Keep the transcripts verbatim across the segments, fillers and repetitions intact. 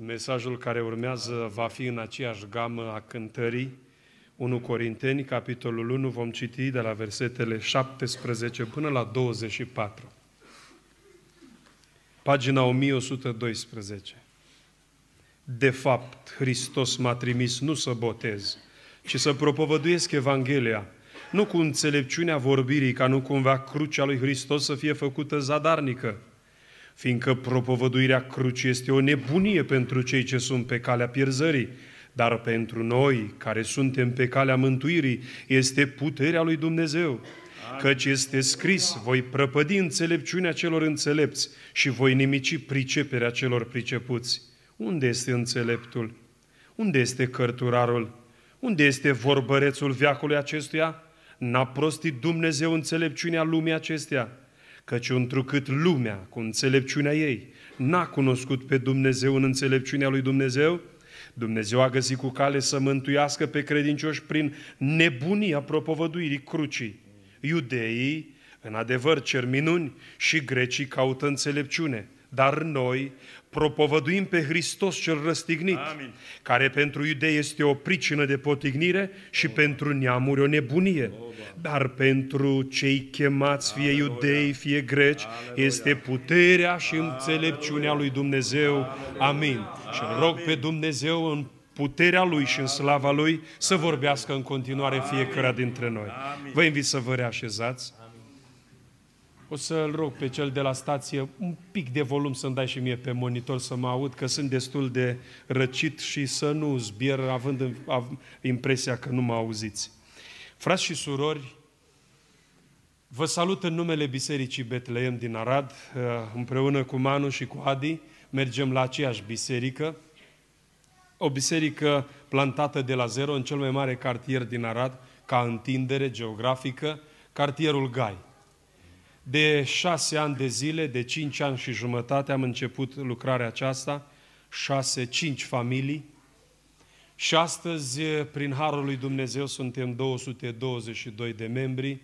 Mesajul care urmează va fi în aceeași gamă a cântării întâi Corinteni, capitolul unu, vom citi de la versetele șaptesprezece până la douăzeci și patru. Pagina o mie o sută doisprezece. De fapt, Hristos m-a trimis nu să botez, ci să propovăduiesc Evanghelia, nu cu înțelepciunea vorbirii, ca nu cumva crucea lui Hristos să fie făcută zadarnică, fiindcă propovăduirea crucii este o nebunie pentru cei ce sunt pe calea pierzării, dar pentru noi, care suntem pe calea mântuirii, este puterea lui Dumnezeu. Căci este scris, voi prăpădi înțelepciunea celor înțelepți și voi nimici priceperea celor pricepuți. Unde este înțeleptul? Unde este cărturarul? Unde este vorbărețul veacului acestuia? N-a prostit Dumnezeu înțelepciunea lumii acesteia, căci întrucât lumea cu înțelepciunea ei n-a cunoscut pe Dumnezeu în înțelepciunea lui Dumnezeu, Dumnezeu a găsit cu cale să mântuiască pe credincioși prin nebunia propovăduirii crucii. Iudeii, în adevăr, cer minuni și grecii caută înțelepciune, dar noi propovăduim pe Hristos cel răstignit, Amin. Care pentru iudei este o pricină de potignire și o, pentru neamuri o nebunie. O, dar pentru cei chemați, fie Aleluia. Iudei, fie greci, Aleluia. Este puterea și înțelepciunea lui Dumnezeu. Aleluia. Amin. Și rog pe Dumnezeu în puterea Lui și în slava Lui să vorbească în continuare fiecare dintre noi. Amin. Vă invit să vă reașezați. O să-l rog pe cel de la stație un pic de volum să-mi dai și mie pe monitor să mă aud, că sunt destul de răcit și să nu zbier având impresia că nu mă auziți. Frați și surori, vă salut în numele Bisericii Betleem din Arad. Împreună cu Manu și cu Adi mergem la aceeași biserică, o biserică plantată de la zero în cel mai mare cartier din Arad, ca întindere geografică, cartierul Gai. De șase ani de zile, de cinci ani și jumătate am început lucrarea aceasta, șase, cinci familii, și astăzi, prin Harul lui Dumnezeu, suntem două sute douăzeci și doi de membri,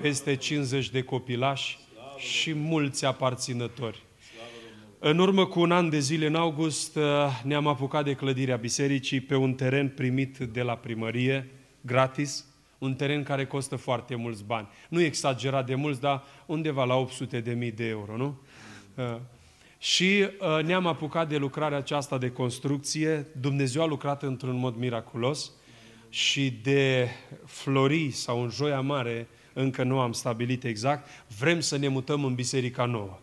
peste cincizeci de copilași și mulți aparținători. În urmă cu un an de zile, în august, ne-am apucat de clădirea bisericii pe un teren primit de la primărie, gratis, un teren care costă foarte mulți bani. Nu exagerat de mulți, dar undeva la opt sute de mii de euro, nu? Uh, și uh, ne-am apucat de lucrarea aceasta de construcție. Dumnezeu a lucrat într-un mod miraculos și de flori sau în Joia Mare, încă nu am stabilit exact, vrem să ne mutăm în biserica nouă.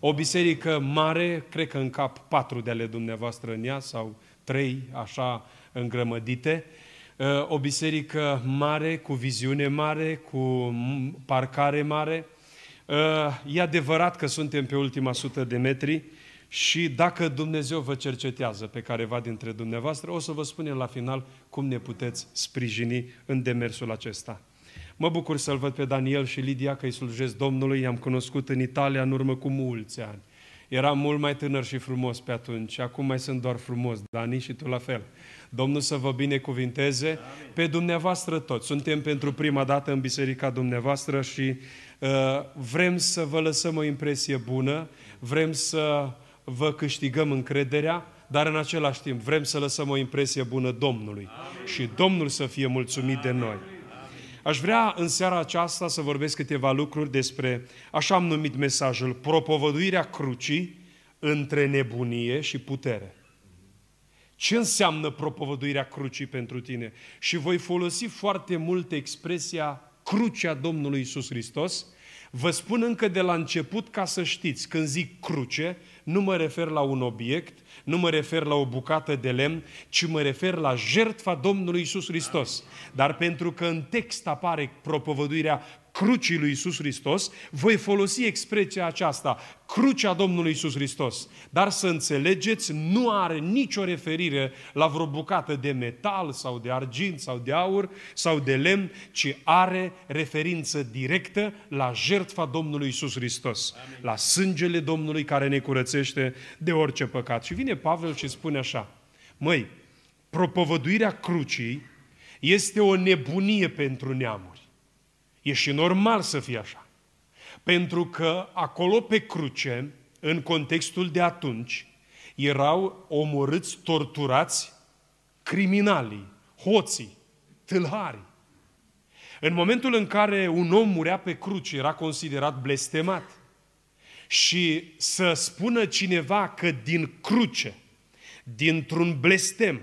O biserică mare, cred că în cap patru de ale dumneavoastră în ea, sau trei așa îngrămădite. O biserică mare, cu viziune mare, cu parcare mare. E adevărat că suntem pe ultima sută de metri și dacă Dumnezeu vă cercetează pe careva dintre dumneavoastră, o să vă spunem la final cum ne puteți sprijini în demersul acesta. Mă bucur să-l văd pe Daniel și Lidia, că îi slujesc Domnului, i-am cunoscut în Italia în urmă cu mulți ani. Eram mult mai tânăr și frumos pe atunci, acum mai sunt doar frumos, Dani, și tu la fel. Domnul să vă binecuvinteze. Amin. Pe dumneavoastră toți. Suntem pentru prima dată în biserica dumneavoastră și uh, vrem să vă lăsăm o impresie bună, vrem să vă câștigăm încrederea, dar în același timp vrem să lăsăm o impresie bună Domnului. Amin. Și Domnul să fie mulțumit de noi. Aș vrea în seara aceasta să vorbesc câteva lucruri despre, așa am numit mesajul, propovăduirea crucii între nebunie și putere. Ce înseamnă propovăduirea crucii pentru tine? Și voi folosi foarte mult expresia crucea Domnului Iisus Hristos. Vă spun încă de la început ca să știți, când zic cruce, nu mă refer la un obiect, nu mă refer la o bucată de lemn, ci mă refer la jertfa Domnului Iisus Hristos. Dar pentru că în text apare propovăduirea crucii lui Iisus Hristos, voi folosi expresia aceasta, crucea Domnului Iisus Hristos. Dar să înțelegeți, nu are nicio referire la vreo bucată de metal sau de argint sau de aur sau de lemn, ci are referință directă la jertfa Domnului Iisus Hristos, Amin. La sângele Domnului care ne curățește de orice păcat. Și vine Pavel și spune așa, măi, propovăduirea crucii este o nebunie pentru neamul. E și normal să fie așa. Pentru că acolo pe cruce, în contextul de atunci, erau omorâți, torturați criminalii, hoții, tâlharii. În momentul în care un om murea pe cruce, era considerat blestemat. Și să spună cineva că din cruce, dintr-un blestem,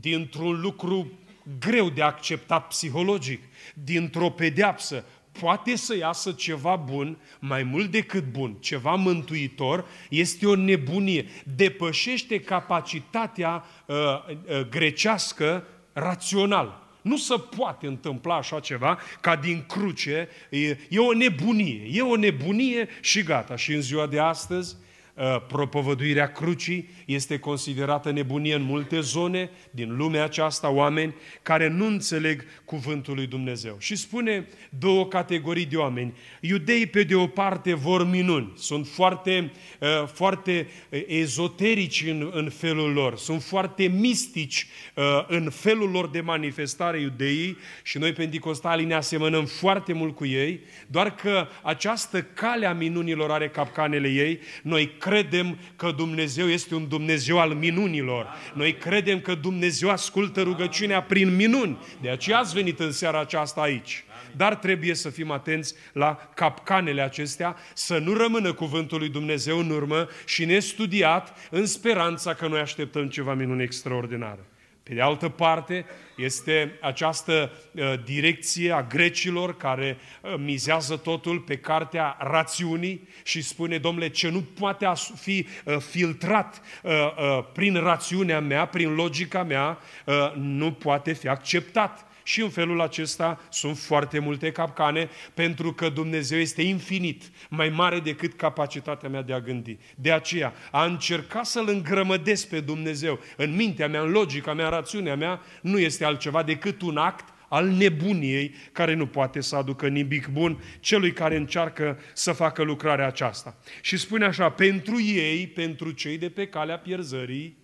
dintr-un lucru greu de acceptat psihologic, dintr-o pedeapsă, poate să iasă ceva bun, mai mult decât bun, ceva mântuitor, este o nebunie. Depășește capacitatea uh, uh, grecească rațională. Nu se poate întâmpla așa ceva ca din cruce. E, e o nebunie. E o nebunie și gata. Și în ziua de astăzi, uh, propovăduirea crucii este considerată nebunie în multe zone din lumea aceasta, oameni care nu înțeleg cuvântul lui Dumnezeu. Și spune două categorii de oameni. Iudeii, pe de o parte, vor minuni. Sunt foarte, uh, foarte ezoterici în, în felul lor. Sunt foarte mistici uh, în felul lor de manifestare, iudeii. Și noi, penticostalii, ne asemănăm foarte mult cu ei. Doar că această cale a minunilor are capcanele ei. Noi credem că Dumnezeu este un Dumnezeu al minunilor. Noi credem că Dumnezeu ascultă rugăciunea prin minuni. De aceea ați venit în seara aceasta aici. Dar trebuie să fim atenți la capcanele acestea, să nu rămână cuvântul lui Dumnezeu în urmă și nestudiat, în speranța că noi așteptăm ceva minune extraordinară. Pe de altă parte, este această uh, direcție a grecilor care uh, mizează totul pe cartea rațiunii și spune, domnule, ce nu poate fi uh, filtrat uh, uh, prin rațiunea mea, prin logica mea, uh, nu poate fi acceptat. Și în felul acesta sunt foarte multe capcane, pentru că Dumnezeu este infinit, mai mare decât capacitatea mea de a gândi. De aceea, a încerca să-L îngrămădesc pe Dumnezeu în mintea mea, în logica mea, în rațiunea mea, nu este altceva decât un act al nebuniei care nu poate să aducă nimic bun celui care încearcă să facă lucrarea aceasta. Și spune așa, pentru ei, pentru cei de pe calea pierzării,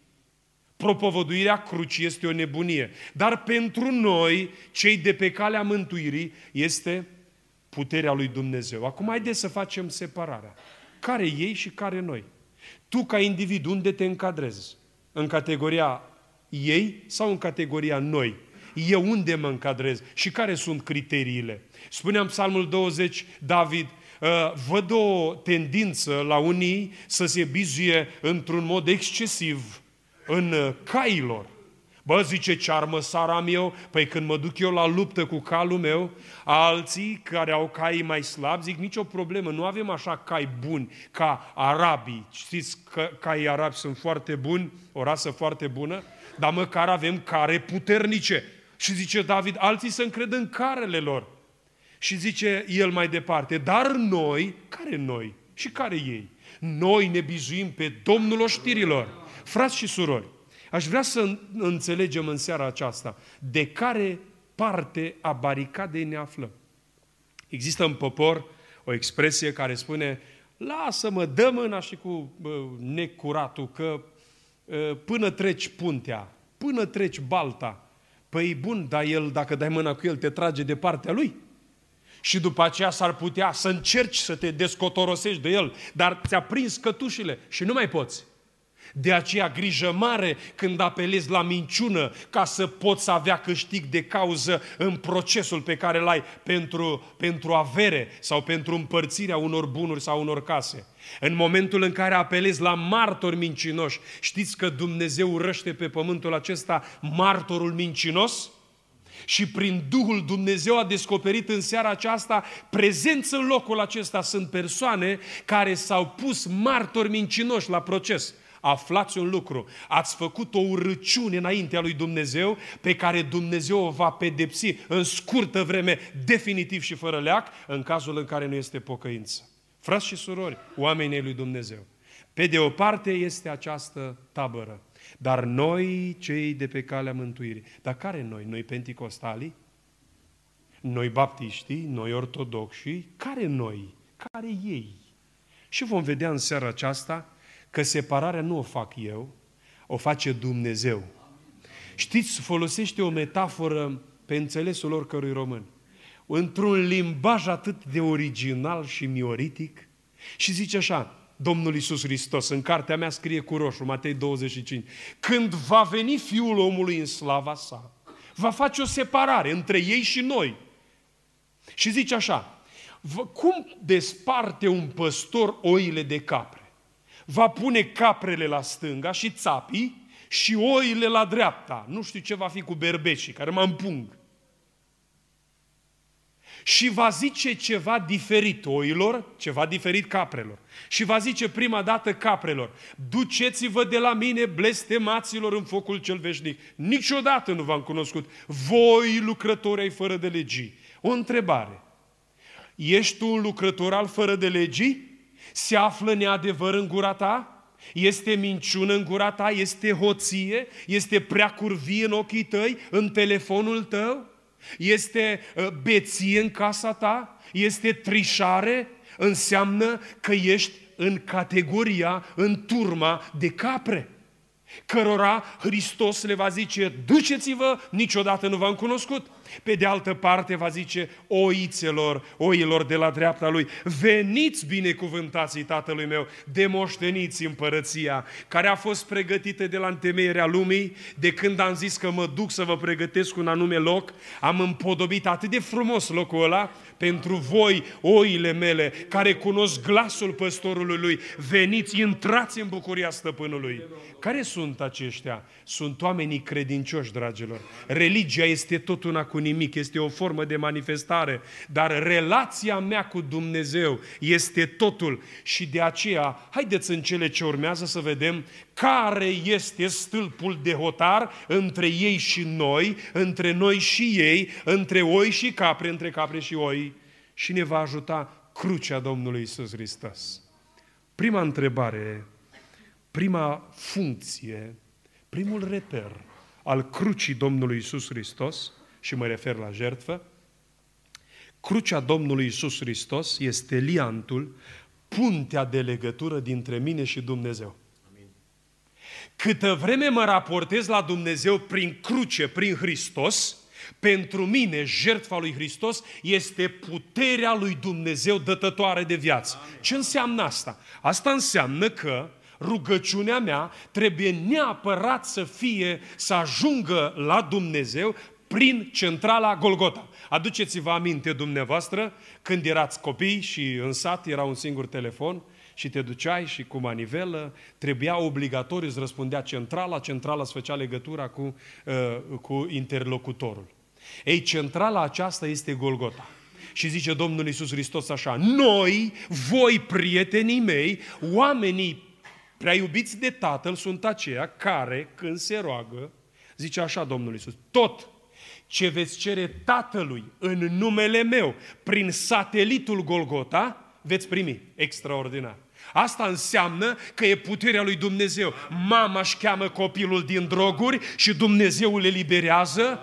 propovăduirea crucii este o nebunie. Dar pentru noi, cei de pe calea mântuirii, este puterea lui Dumnezeu. Acum haideți să facem separarea. Care ei și care noi? Tu ca individ, unde te încadrezi? În categoria ei sau în categoria noi? Eu unde mă încadrez? Și care sunt criteriile? Spuneam Psalmul douăzeci, David, văd o tendință la unii să se bizuie într-un mod excesiv în cailor. Bă, zice, ce armă sar am eu? Păi când mă duc eu la luptă cu calul meu, alții care au cai mai slabi, zic, nicio problemă, nu avem așa cai buni ca arabii. Știți că caii arabi sunt foarte buni, o rasă foarte bună, dar măcar avem care puternice. Și zice David, alții se încred în carele lor. Și zice el mai departe, dar noi, care noi și care ei? Noi ne bizuim pe Domnul oștirilor. Frați și surori, aș vrea să înțelegem în seara aceasta de care parte a baricadei ne aflăm. Există în popor o expresie care spune, lasă-mă, dă mâna și cu necuratul, că până treci puntea, până treci balta, păi bun, dar el, dacă dai mâna cu el, te trage de partea lui. Și după aceea s-ar putea să încerci să te descotorosești de el, dar ți-a prins cătușile și nu mai poți. De aceea grijă mare când apelezi la minciună ca să poți avea câștig de cauză în procesul pe care l-ai pentru, pentru avere sau pentru împărțirea unor bunuri sau unor case. În momentul în care apelezi la martori mincinoși, știți că Dumnezeu urăște pe pământul acesta martorul mincinos? Și prin Duhul Dumnezeu a descoperit în seara aceasta, prezenți în locul acesta sunt persoane care s-au pus martori mincinoși la proces. Aflați un lucru, ați făcut o urăciune înaintea lui Dumnezeu pe care Dumnezeu o va pedepsi în scurtă vreme, definitiv și fără leac, în cazul în care nu este pocăință. Frați și surori, oamenii lui Dumnezeu, pe de o parte este această tabără, dar noi cei de pe calea mântuirii, dar care noi? Noi penticostalii? Noi baptiștii? Noi ortodoxii? Care noi? Care ei? Și vom vedea în seara aceasta că separarea nu o fac eu, o face Dumnezeu. Știți, folosește o metaforă pe înțelesul oricărui român, într-un limbaj atât de original și mioritic, și zice așa, Domnul Iisus Hristos. În cartea mea scrie cu roșu, Matei douăzeci și cinci. Când va veni Fiul omului în slava sa, va face o separare între ei și noi. Și zice așa, cum desparte un păstor oile de capre? Va pune caprele la stânga și țapii și oile la dreapta. Nu știu ce va fi cu berbecii, care mă împung. Și va zice ceva diferit oilor, ceva diferit caprelor. Și va zice prima dată caprelor, duceți-vă de la mine, blestemaților, în focul cel veșnic. Niciodată nu v-am cunoscut, voi lucrători ai fără de legii. O întrebare, ești tu un lucrător al fără de legii? Se află neadevăr în gura ta? Este minciună în gura ta? Este hoție? Este preacurvie în ochii tăi? În telefonul tău? Este beție în casa ta? Este trișare? Înseamnă că ești în categoria, în turma de capre, cărora Hristos le va zice, duceți-vă, niciodată nu v-am cunoscut. Pe de altă parte va zice oițelor, oilor de la dreapta lui, veniți binecuvântații Tatălui meu, demoșteniți împărăția care a fost pregătită de la întemeierea lumii. De când am zis că mă duc să vă pregătesc un anume loc, am împodobit atât de frumos locul ăla pentru voi, oile mele, care cunosc glasul păstorului lui, veniți, intrați în bucuria stăpânului. Care sunt aceștia? Sunt oamenii credincioși, dragilor. Religia este tot una cu nimic, este o formă de manifestare, dar relația mea cu Dumnezeu este totul. Și de aceea, haideți în cele ce urmează să vedem care este stâlpul de hotar între ei și noi, între noi și ei, între oi și capre, între capre și oi. Și ne va ajuta crucea Domnului Iisus Hristos. Prima întrebare, prima funcție, primul reper al crucii Domnului Iisus Hristos, și mă refer la jertfă, crucea Domnului Iisus Hristos este liantul, puntea de legătură dintre mine și Dumnezeu. Amin. Câtă vreme mă raportez la Dumnezeu prin cruce, prin Hristos, pentru mine jertfa lui Hristos este puterea lui Dumnezeu dătătoare de viață. Amin. Ce înseamnă asta? Asta înseamnă că rugăciunea mea trebuie neapărat să fie, să ajungă la Dumnezeu prin centrala Golgota. Aduceți-vă aminte dumneavoastră, când erați copii și în sat era un singur telefon și te duceai și cu manivelă, trebuia obligatoriu să răspundea centrala, centrala îți făcea legătura cu, uh, cu interlocutorul. Ei, centrala aceasta este Golgota. Și zice Domnul Iisus Hristos așa, noi, voi, prietenii mei, oamenii prea iubiți de Tatăl sunt aceia care, când se roagă, zice așa Domnul Iisus, tot ce veți cere Tatălui în numele meu, prin satelitul Golgota, veți primi. Extraordinar. Asta înseamnă că e puterea lui Dumnezeu. Mama își cheamă copilul din droguri și Dumnezeu le eliberează.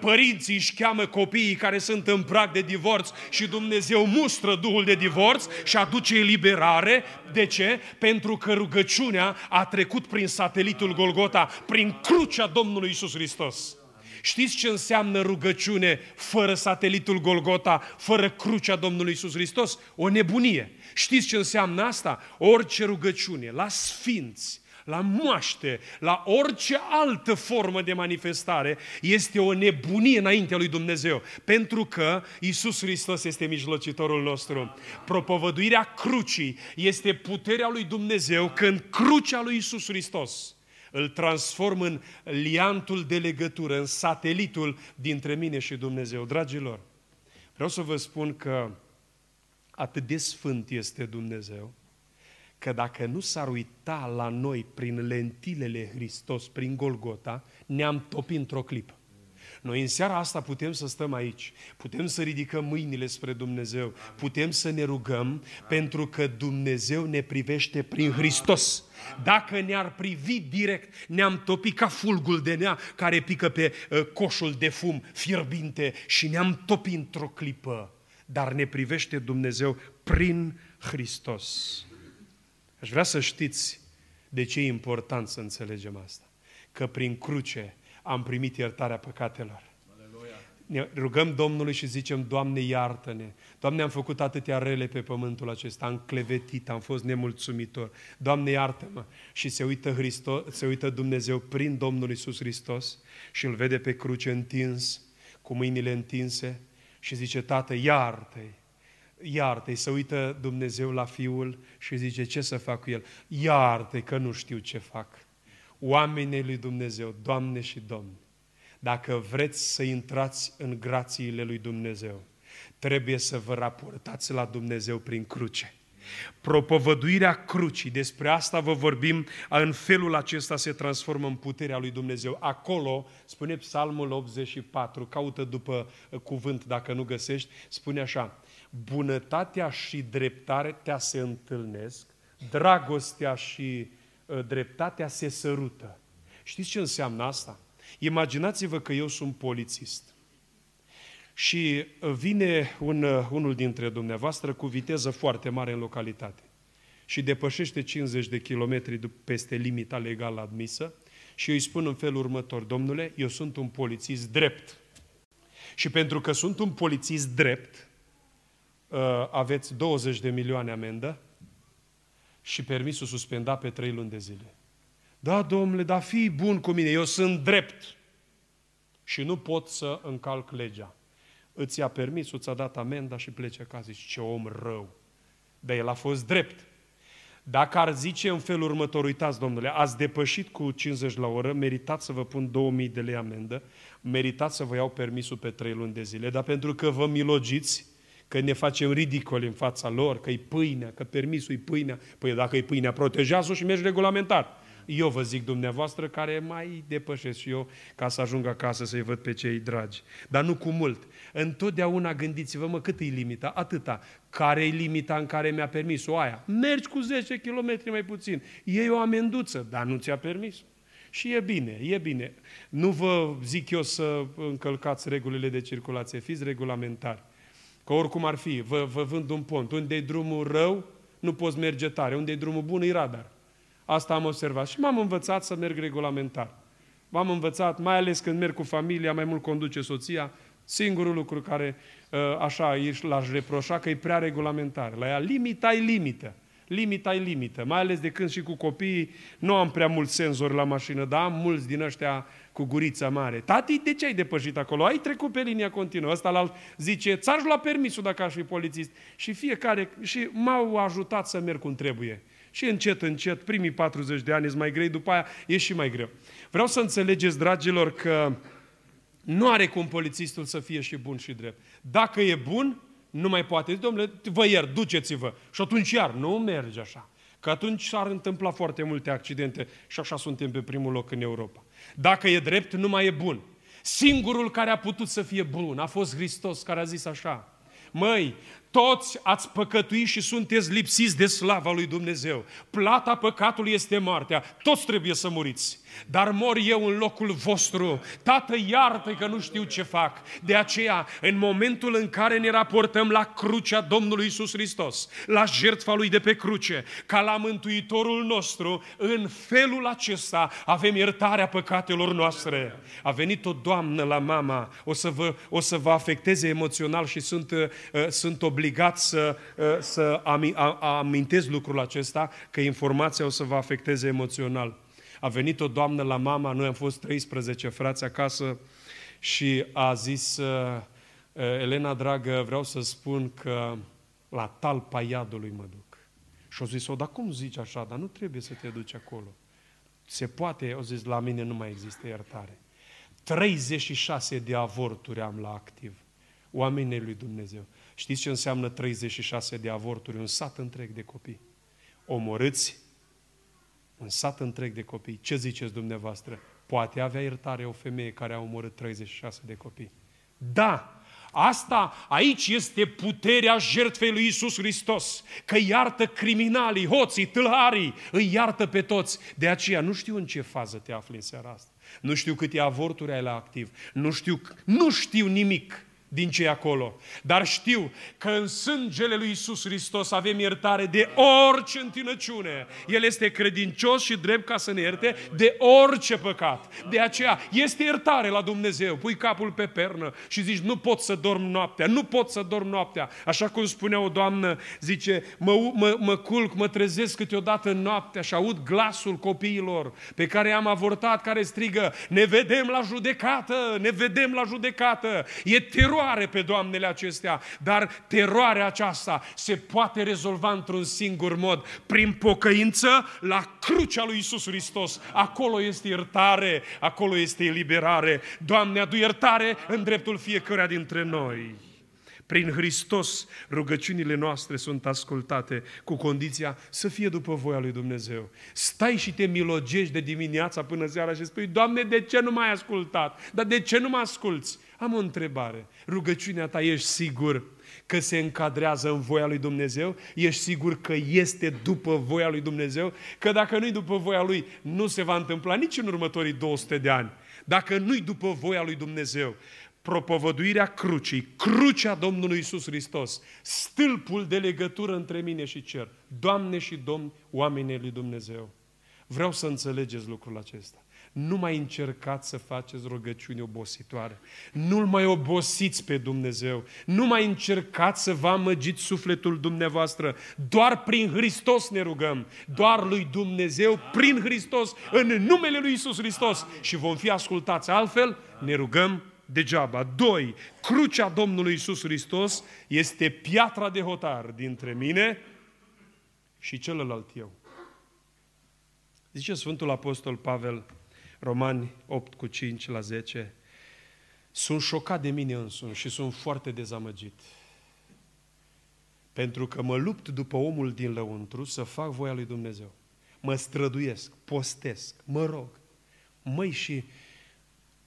Părinții își cheamă copiii care sunt în prag de divorț și Dumnezeu mustră duhul de divorț și aduce eliberare. De ce? Pentru că rugăciunea a trecut prin satelitul Golgota, prin crucea Domnului Iisus Hristos. Știți ce înseamnă rugăciune fără satelitul Golgota, fără crucea Domnului Iisus Hristos? O nebunie. Știți ce înseamnă asta? Orice rugăciune, la sfinți, la moaște, la orice altă formă de manifestare, este o nebunie înaintea lui Dumnezeu. Pentru că Iisus Hristos este mijlocitorul nostru. Propovăduirea crucii este puterea lui Dumnezeu când crucea lui Iisus Hristos îl transform în liantul de legătură, în satelitul dintre mine și Dumnezeu. Dragilor, vreau să vă spun că atât de sfânt este Dumnezeu, că dacă nu s-ar uita la noi prin lentilele Hristos, prin Golgota, ne-am topit într-o clipă. Noi în seara asta putem să stăm aici, putem să ridicăm mâinile spre Dumnezeu, putem să ne rugăm, pentru că Dumnezeu ne privește prin Hristos. Dacă ne-ar privi direct, ne-am topit ca fulgul de nea care pică pe coșul de fum fierbinte și ne-am topit într-o clipă. Dar ne privește Dumnezeu prin Hristos. Aș vrea să știți de ce e important să înțelegem asta. Că prin cruce am primit iertarea păcatelor. Aleluia. ne rugăm Domnului și zicem, Doamne, iartă-ne. Doamne, am făcut atâtea rele pe pământul acesta, am clevetit, am fost nemulțumitor. Doamne, iartă-mă. Și se uită, Hristos, se uită Dumnezeu prin Domnul Iisus Hristos și îl vede pe cruce întins, cu mâinile întinse și zice, Tată, iartă-i. Iartă-i, se uită Dumnezeu la Fiul și zice, ce să fac cu el? Iartă-i că nu știu ce fac. Oamenii lui Dumnezeu, Doamne și Domn, dacă vreți să intrați în grațiile lui Dumnezeu, trebuie să vă raportați la Dumnezeu prin cruce. Propovăduirea crucii, despre asta vă vorbim, în felul acesta se transformă în puterea lui Dumnezeu. Acolo, spune Psalmul optzeci și patru, caută după cuvânt dacă nu găsești, spune așa, bunătatea și dreptatea se întâlnesc, dragostea și dreptatea se sărută. Știți ce înseamnă asta? Imaginați-vă că eu sunt polițist și vine un, unul dintre dumneavoastră cu viteză foarte mare în localitate și depășește cincizeci de kilometri peste limita legală admisă și eu îi spun în felul următor, domnule, eu sunt un polițist drept și pentru că sunt un polițist drept, aveți douăzeci de milioane amendă și permisul suspendat pe trei luni de zile. Da, domnule, dar fii bun cu mine, eu sunt drept și nu pot să încalc legea. Îți ia permisul, ți-a dat amenda și pleci acasă. Zici, ce om rău! Dar el a fost drept. Dacă ar zice în felul următor, uitați, domnule, ați depășit cu cincizeci la oră, meritați să vă pun două mii de lei amendă, meritați să vă iau permisul pe trei luni de zile, dar pentru că vă milogiți, că ne facem ridicoli în fața lor, că-i pâinea, că permisul-i pâinea, păi dacă-i pâinea, protejează-o și mergi regulamentar. Eu vă zic dumneavoastră care mai depășesc și eu ca să ajung acasă să-i văd pe cei dragi. Dar nu cu mult. Întotdeauna gândiți-vă, mă, cât e limita? Atâta. Care-i limita în care mi-a permis-o aia? Mergi cu zece kilometri mai puțin. Iei o amenduță, dar nu ți-a permis. Și e bine, e bine. Nu vă zic eu să încălcați regulile de circulație. Fiți regulamentari. Că oricum ar fi, vă, vă vând un pont. Unde-i drumul rău, nu poți merge tare. Unde-i drumul bun, e radar. Asta am observat. Și m-am învățat să merg regulamentar. M-am învățat, mai ales când merg cu familia, mai mult conduce soția, singurul lucru care așa l-aș reproșa, că e prea regulamentar. La ea, limita-i limită. Limita-i limită. Mai ales de când și cu copiii, nu am prea mulți senzori la mașină, dar am mulți din ăștia cu gurița mare. Tati, de ce ai depășit acolo? Ai trecut pe linia continuă. Ăsta la alt zice, ți-aș lua permisul dacă aș fi polițist. Și fiecare, și m-au ajutat să merg cum trebuie. Și încet, încet, primii patruzeci de ani e mai grei, după aia e și mai greu. Vreau să înțelegeți, dragilor, că nu are cum polițistul să fie și bun și drept. Dacă e bun, nu mai poate. Zice, domnule, vă iert, duceți-vă. Și atunci iar nu merge așa. Că atunci s-ar întâmpla foarte multe accidente și așa suntem pe primul loc în Europa. Dacă e drept, nu mai e bun. Singurul care a putut să fie bun a fost Hristos, care a zis așa. Măi, toți ați păcătuit și sunteți lipsiți de slava lui Dumnezeu. Plata păcatului este moartea. Toți trebuie să muriți. Dar mor eu în locul vostru. Tată, iartă-i că nu știu ce fac. De aceea, în momentul în care ne raportăm la crucea Domnului Iisus Hristos, la jertfa Lui de pe cruce, ca la Mântuitorul nostru, în felul acesta avem iertarea păcatelor noastre. A venit o doamnă la mama, o să vă, o să vă afecteze emoțional și sunt, uh, sunt obligat să, uh, să amintesc lucrul acesta, că informația o să vă afecteze emoțional. A venit o doamnă la mama, noi am fost treisprezece frați acasă și a zis, Elena, dragă, vreau să spun că la talpa iadului mă duc. Și a zis, o, dar cum zici așa? Dar nu trebuie să te duci acolo. Se poate, au zis, la mine nu mai există iertare. treizeci și șase de avorturi am la activ. Oamenii lui Dumnezeu. Știți ce înseamnă treizeci și șase de avorturi? Un sat întreg de copii. Omorâți. Un sat întreg de copii. Ce ziceți dumneavoastră? Poate avea iertare o femeie care a omorât treizeci și șase de copii? Da! Asta, aici este puterea jertfei lui Iisus Hristos. Că iartă criminalii, hoții, tâlharii, îi iartă pe toți. De aceea nu știu în ce fază te afli în seara asta. Nu știu câte avorturi ai la activ. Nu știu, nu știu nimic. din ce e acolo. Dar știu că în sângele lui Iisus Hristos avem iertare de orice întinăciune. El este credincios și drept ca să ne ierte de orice păcat. De aceea este iertare la Dumnezeu. Pui capul pe pernă și zici, nu pot să dorm noaptea, nu pot să dorm noaptea. Așa cum spunea o doamnă, zice, mă, mă, mă culc, mă trezesc câteodată noaptea și aud glasul copiilor pe care am avortat, care strigă, ne vedem la judecată, ne vedem la judecată. E teroare pe doamnele acestea, dar teroarea aceasta se poate rezolva într-un singur mod, prin pocăință la crucea lui Iisus Hristos. Acolo este iertare, acolo este eliberare. Doamne, adu iertare în dreptul fiecăruia dintre noi. Prin Hristos rugăciunile noastre sunt ascultate cu condiția să fie după voia lui Dumnezeu. Stai și te milogești de dimineața până seara și spui, Doamne, de ce nu m-ai ascultat? Dar de ce nu mă asculți? Am o întrebare. Rugăciunea ta, ești sigur că se încadrează în voia lui Dumnezeu? Ești sigur că este după voia lui Dumnezeu? Că dacă nu-i după voia lui, nu se va întâmpla nici în următorii două sute de ani. Dacă nu-i după voia lui Dumnezeu, propovăduirea crucii, crucea Domnului Iisus Hristos, stâlpul de legătură între mine și cer, Doamne și Domn, oamenii lui Dumnezeu. Vreau să înțelegeți lucrul acesta. Nu mai încercați să faceți rugăciuni obositoare. Nu-L mai obosiți pe Dumnezeu. Nu mai încercați să vă amăgiți sufletul dumneavoastră. Doar prin Hristos ne rugăm. Doar lui Dumnezeu, prin Hristos, în numele lui Iisus Hristos. Și vom fi ascultați. Altfel, ne rugăm degeaba. Doi, crucea Domnului Iisus Hristos este piatra de hotar dintre mine și celălalt eu. Zice Sfântul Apostol Pavel, Romani opt cu cinci la zece, sunt șocat de mine însumi și sunt foarte dezamăgit, pentru că mă lupt după omul din lăuntru să fac voia lui Dumnezeu. Mă străduiesc, postesc, mă rog. Măi, și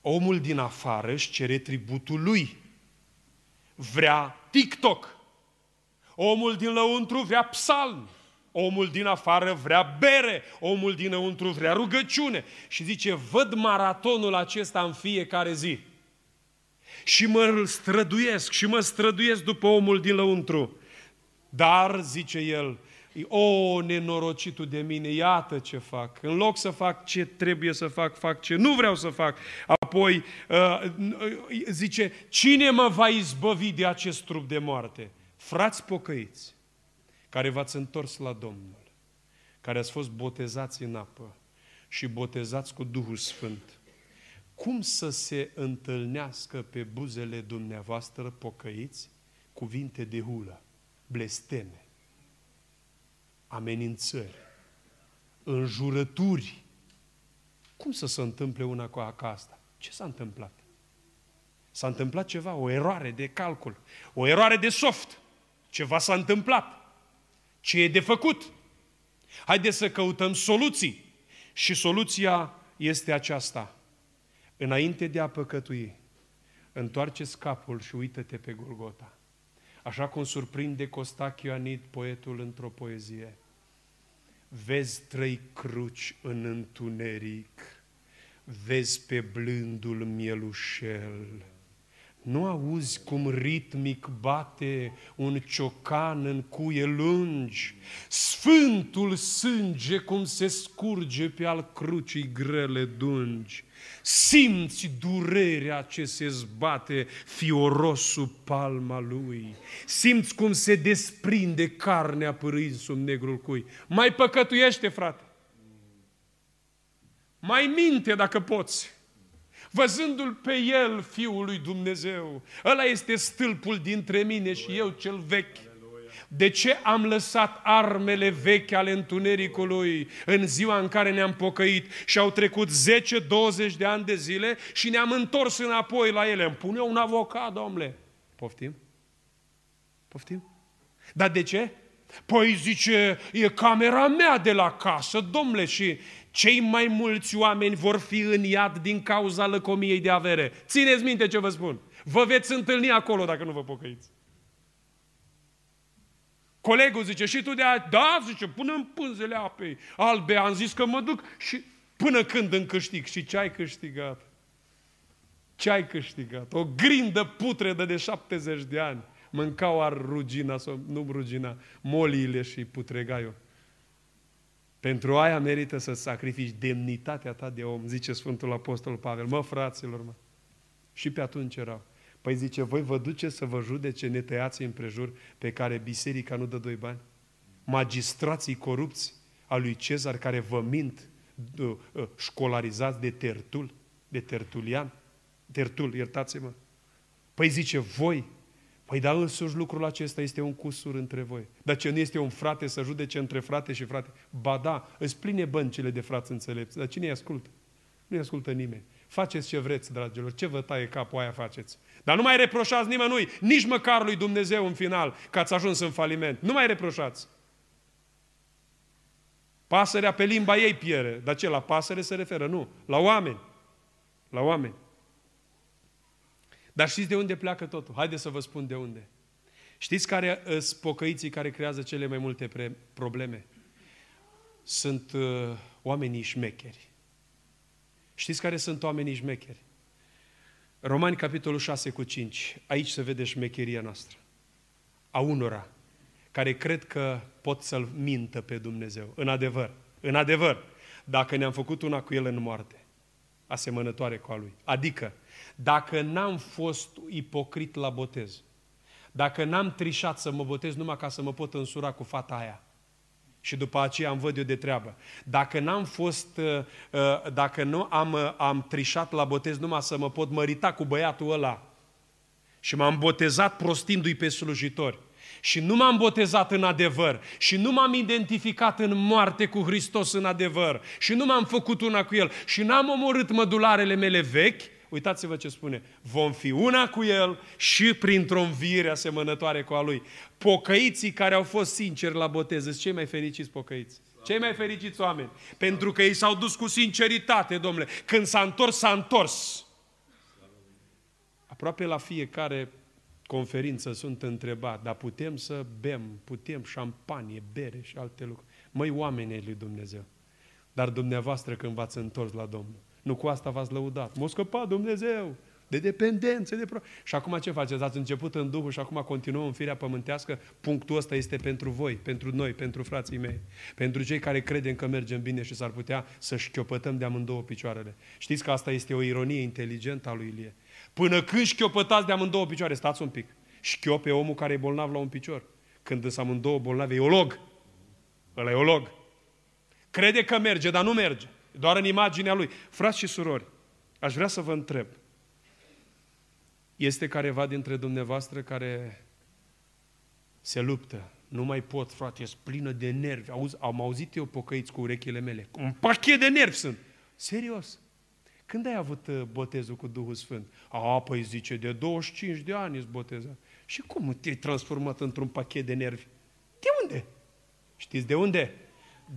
omul din afară își cere tributul lui. Vrea TikTok. Omul din lăuntru vrea psalmi. Omul din afară vrea bere. Omul dinăuntru vrea rugăciune. Și zice, văd maratonul acesta în fiecare zi. Și mă străduiesc, și mă străduiesc după omul dinăuntru. Dar, zice el, o, nenorocitul de mine, iată ce fac. În loc să fac ce trebuie să fac, fac ce nu vreau să fac. Apoi zice, cine mă va izbăvi de acest trup de moarte? Frați pocăiți, care v-ați întors la Domnul, care ați fost botezați în apă și botezați cu Duhul Sfânt, cum să se întâlnească pe buzele dumneavoastră pocăiți cuvinte de hulă, blesteme, amenințări, înjurături? Cum să se întâmple una cu asta? Ce s-a întâmplat? S-a întâmplat ceva, o eroare de calcul, o eroare de soft. Ceva s-a întâmplat. Ce e de făcut? Haideți să căutăm soluții. Și soluția este aceasta. Înainte de a păcătui, întoarceți capul și uită-te pe Golgota. Așa cum surprinde Costache Ioanid, poetul, într-o poezie. Vezi trei cruci în întuneric, vezi pe blândul mielușel. Nu auzi cum ritmic bate un ciocan în cuie lungi? Sfântul sânge cum se scurge pe al crucii grele dungi. Simți durerea ce se zbate fioros sub palma lui. Simți cum se desprinde carnea pârâind sub negrul cui. Mai păcătuiește, frate! Mai minte dacă poți! Văzându-L pe El, Fiul lui Dumnezeu, ăla este stâlpul dintre mine și eu cel vechi. De ce am lăsat armele vechi ale întunericului în ziua în care ne-am pocăit și au trecut zece douăzeci de ani de zile și ne-am întors înapoi la ele? Îmi pune un avocat, domnule. Poftim? Poftim? Dar de ce? Păi zice, e camera mea de la casă, domnule, și cei mai mulți oameni vor fi în iad din cauza lăcomiei de avere. Țineți minte ce vă spun. Vă veți întâlni acolo dacă nu vă pocăiți. Colegul zice, și tu de aia, da, zice, până în pânzele apei albe, am zis că mă duc și până când în câștig. Și ce ai câștigat? Ce ai câștigat? O grindă putredă de șaptezeci de ani. Mâncau ar rugina, sau nu rugina, moliile și putregaiul. Pentru aia merită să sacrifici demnitatea ta de om, zice Sfântul Apostol Pavel. Mă, fraților, mă. Și pe atunci erau. Păi zice, voi vă duceți să vă judece netăiații împrejur pe care biserica nu dă doi bani? Magistrații corupți a lui Cezar care vă mint, școlarizați de tertul, de tertulian, tertul, iertați-mă. Păi zice, voi, păi da, însuși lucrul acesta este un cusur între voi. Dar ce nu este un frate să judece între frate și frate? Ba da, îți pline băncile de frați înțelepți, dar cine îi ascultă? Nu-i ascultă nimeni. Faceți ce vreți, dragilor, ce vă taie capul, aia faceți. Dar nu mai reproșați nimănui, nici măcar lui Dumnezeu în final, că ați ajuns în faliment. Nu mai reproșați. Pasărea pe limba ei piere. Dar ce, la pasăre se referă? Nu. La oameni. La oameni. Dar știți de unde pleacă totul? Haideți să vă spun de unde. Știți care sunt pocăiții care creează cele mai multe probleme? Sunt uh, oamenii șmecheri. Știți care sunt oamenii șmecheri? Romani, capitolul șase cu cinci. Aici se vede șmecheria noastră. A unora care cred că pot să-L mintă pe Dumnezeu. În adevăr, în adevăr, dacă ne-am făcut una cu El în moarte, asemănătoare cu a Lui. Adică, dacă n-am fost ipocrit la botez, dacă n-am trișat să mă botez numai ca să mă pot însura cu fata aia, și după aceea am văd eu de treabă. Dacă n-am fost, dacă nu am, am trișat la botez numai să mă pot mărita cu băiatul ăla și m-am botezat prostindu-i pe slujitori și nu m-am botezat în adevăr și nu m-am identificat în moarte cu Hristos în adevăr și nu m-am făcut una cu El și n-am omorât mădularele mele vechi, uitați-vă ce spune, vom fi una cu El și printr-o înviere asemănătoare cu a Lui. Pocăiții care au fost sinceri la botez, sunt cei mai fericiți pocăiți, cei mai fericiți oameni, pentru că ei s-au dus cu sinceritate, domnule. Când s-a întors, s-a întors. Aproape la fiecare conferință sunt întrebat, dar putem să bem, putem șampanie, bere și alte lucruri. Măi, oamenii lui Dumnezeu, dar dumneavoastră când v-ați întors la Domnul, nu cu asta v-ați lăudat. M-a scăpat Dumnezeu de dependențe, de pro... Și acum ce faceți? Ați început în Duhul și acum continuăm în firea pământească? Punctul ăsta este pentru voi, pentru noi, pentru frații mei, pentru cei care credem că mergem bine și s-ar putea să șchiopătăm de amândouă picioarele. Știți că asta este o ironie inteligentă a lui Ilie. Până când șchiopătați de amândouă picioare, stați un pic. Șchiop e omul care e bolnav la un picior. Când îs amândouă bolnave, e olog. Ăla e olog. Crede că merge, dar nu merge. Doar în imaginea lui. Frați și surori, aș vrea să vă întreb. Este careva dintre dumneavoastră care se luptă? Nu mai pot, frate, e plină de nervi. Auzi, am auzit eu pocăiți cu urechile mele. Un pachet de nervi sunt. Serios. Când ai avut botezul cu Duhul Sfânt? A, păi zice, de douăzeci și cinci de ani îți botezat. Și cum te-ai transformat într-un pachet de nervi? De unde? Știți de unde?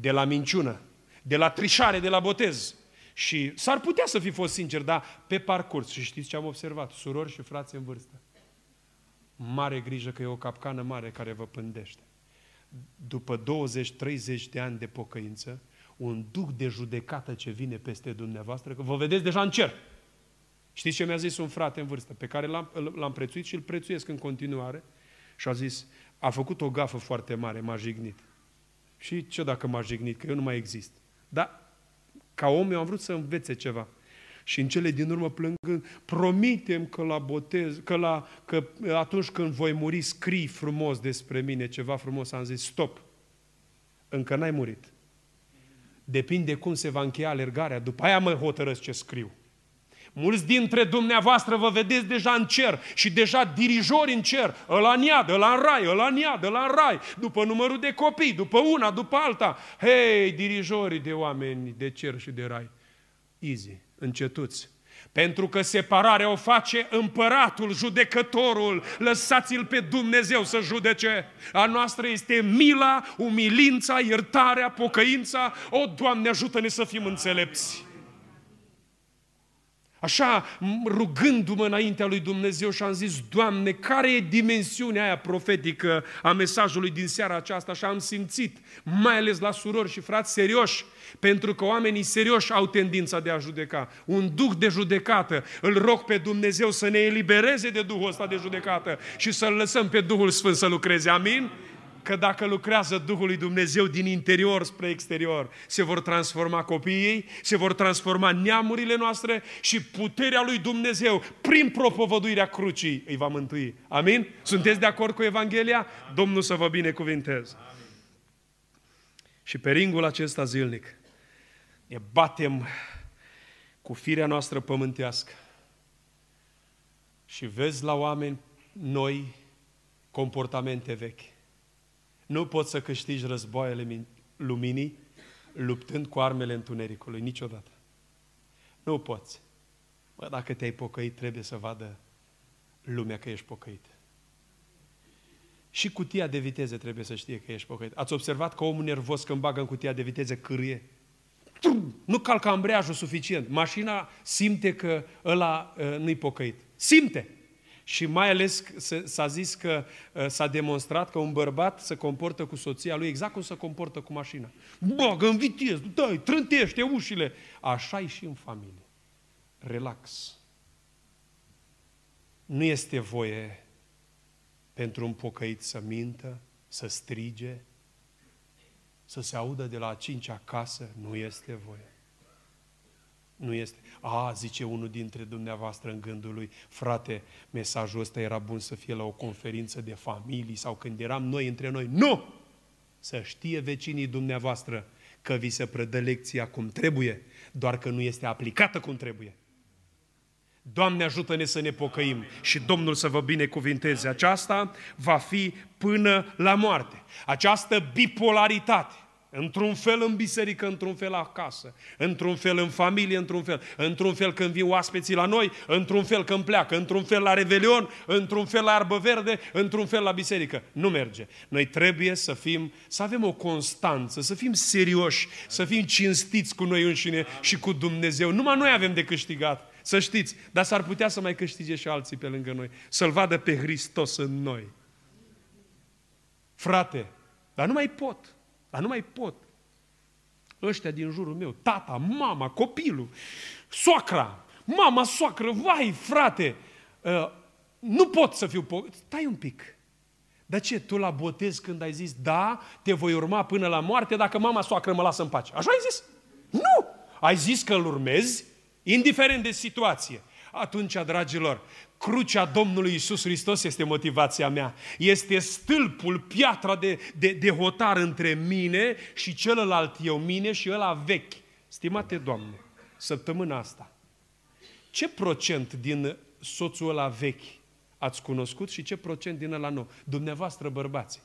De la minciună. De la trișare, de la botez. Și s-ar putea să fi fost sincer, dar pe parcurs. Și știți ce am observat? Surori și frați în vârstă. Mare grijă că e o capcană mare care vă pândește. După douăzeci-treizeci de ani de pocăință, un duh de judecată ce vine peste dumneavoastră, că vă vedeți deja în cer. Știți ce mi-a zis un frate în vârstă, pe care l-am prețuit și îl prețuiesc în continuare? Și a zis, a făcut o gafă foarte mare, m-a jignit. Și ce dacă m-a jignit? Că eu nu mai exist. Dar, ca om, eu am vrut să învețe ceva. Și în cele din urmă plângând, promitem că la botez, că, la, că atunci când voi muri, scrii frumos despre mine, ceva frumos. Am zis, stop, încă n-ai murit. Depinde cum se va încheia alergarea. După aia mă hotărăsc ce scriu. Mulți dintre dumneavoastră vă vedeți deja în cer și deja dirijori în cer. Ăla în iad, ăla în rai, ăla în iad, ăla în rai. După numărul de copii, după una, după alta. Hei, dirijorii de oameni de cer și de rai. Easy, încetuți. Pentru că separarea o face împăratul, judecătorul. Lăsați-l pe Dumnezeu să judece. A noastră este mila, umilința, iertarea, pocăința. O, Doamne, ajută-ne să fim înțelepți. Așa, rugându-mă înaintea lui Dumnezeu și am zis, Doamne, care e dimensiunea aia profetică a mesajului din seara aceasta? Și am simțit, mai ales la surori și frați serioși, pentru că oamenii serioși au tendința de a judeca. Un duh de judecată. Îl rog pe Dumnezeu să ne elibereze de duhul ăsta de judecată și să-L lăsăm pe Duhul Sfânt să lucreze. Amin? Că dacă lucrează Duhul lui Dumnezeu din interior spre exterior, se vor transforma copiii, se vor transforma neamurile noastre și puterea lui Dumnezeu, prin propovăduirea crucii, îi va mântui. Amin? Sunteți de acord cu Evanghelia? Domnul să vă binecuvinteze. Amin. Și pe ringul acesta zilnic ne batem cu firea noastră pământească și vezi la oameni noi comportamente vechi. Nu poți să câștigi războaiele luminii luptând cu armele întunericului, niciodată. Nu poți. Bă, dacă te-ai pocăit, trebuie să vadă lumea că ești pocăit. Și cutia de viteze trebuie să știe că ești pocăit. Ați observat că omul nervos când bagă în cutia de viteze cârie? Nu calcă ambreiajul suficient. Mașina simte că ăla uh, nu-i pocăit. Simte! Și mai ales s-a zis că s-a demonstrat că un bărbat se comportă cu soția lui exact cum se comportă cu mașina. Bagă în viteză, dai, trântește ușile. Așa e și în familie. Relax. Nu este voie pentru un pocăit să mintă, să strige, să se audă de la a cincea casă. Nu este voie. Nu este. A, zice unul dintre dumneavoastră în gândul lui, frate, mesajul ăsta era bun să fie la o conferință de familii sau când eram noi între noi. Nu! Să știe vecinii dumneavoastră că vi se predă lecția cum trebuie, doar că nu este aplicată cum trebuie. Doamne, ajută-ne să ne pocăim și Domnul să vă binecuvinteze. Aceasta va fi până la moarte. Această bipolaritate. Într-un fel în biserică, într-un fel acasă, într-un fel în familie, într-un fel, într-un fel când vin oaspeții la noi, într-un fel când pleacă, într-un fel la Revelion, într-un fel la Arbă Verde, într-un fel la biserică. Nu merge. Noi trebuie să fim, să avem o constanță, să fim serioși, să fim cinstiți cu noi înșine și cu Dumnezeu. Numai noi avem de câștigat, să știți, dar s-ar putea să mai câștige și alții pe lângă noi, să-L vadă pe Hristos în noi. Frate, dar nu mai pot. Dar nu mai pot. Ăștia din jurul meu, tata, mama, copilul, soacra, mama, soacră, vai, frate, uh, nu pot să fiu po- Stai un pic. Dar ce, tu la botez când ai zis, da, te voi urma până la moarte dacă mama, soacră mă lasă în pace. Așa ai zis? Nu! Ai zis că îl urmezi, indiferent de situație. Atunci, dragilor, crucea Domnului Iisus Hristos este motivația mea. Este stâlpul, piatra de, de, de hotar între mine și celălalt eu, mine și ăla vechi. Stimate Doamne, săptămâna asta, ce procent din soțul ăla vechi ați cunoscut și ce procent din ăla nou? Dumneavoastră, bărbați,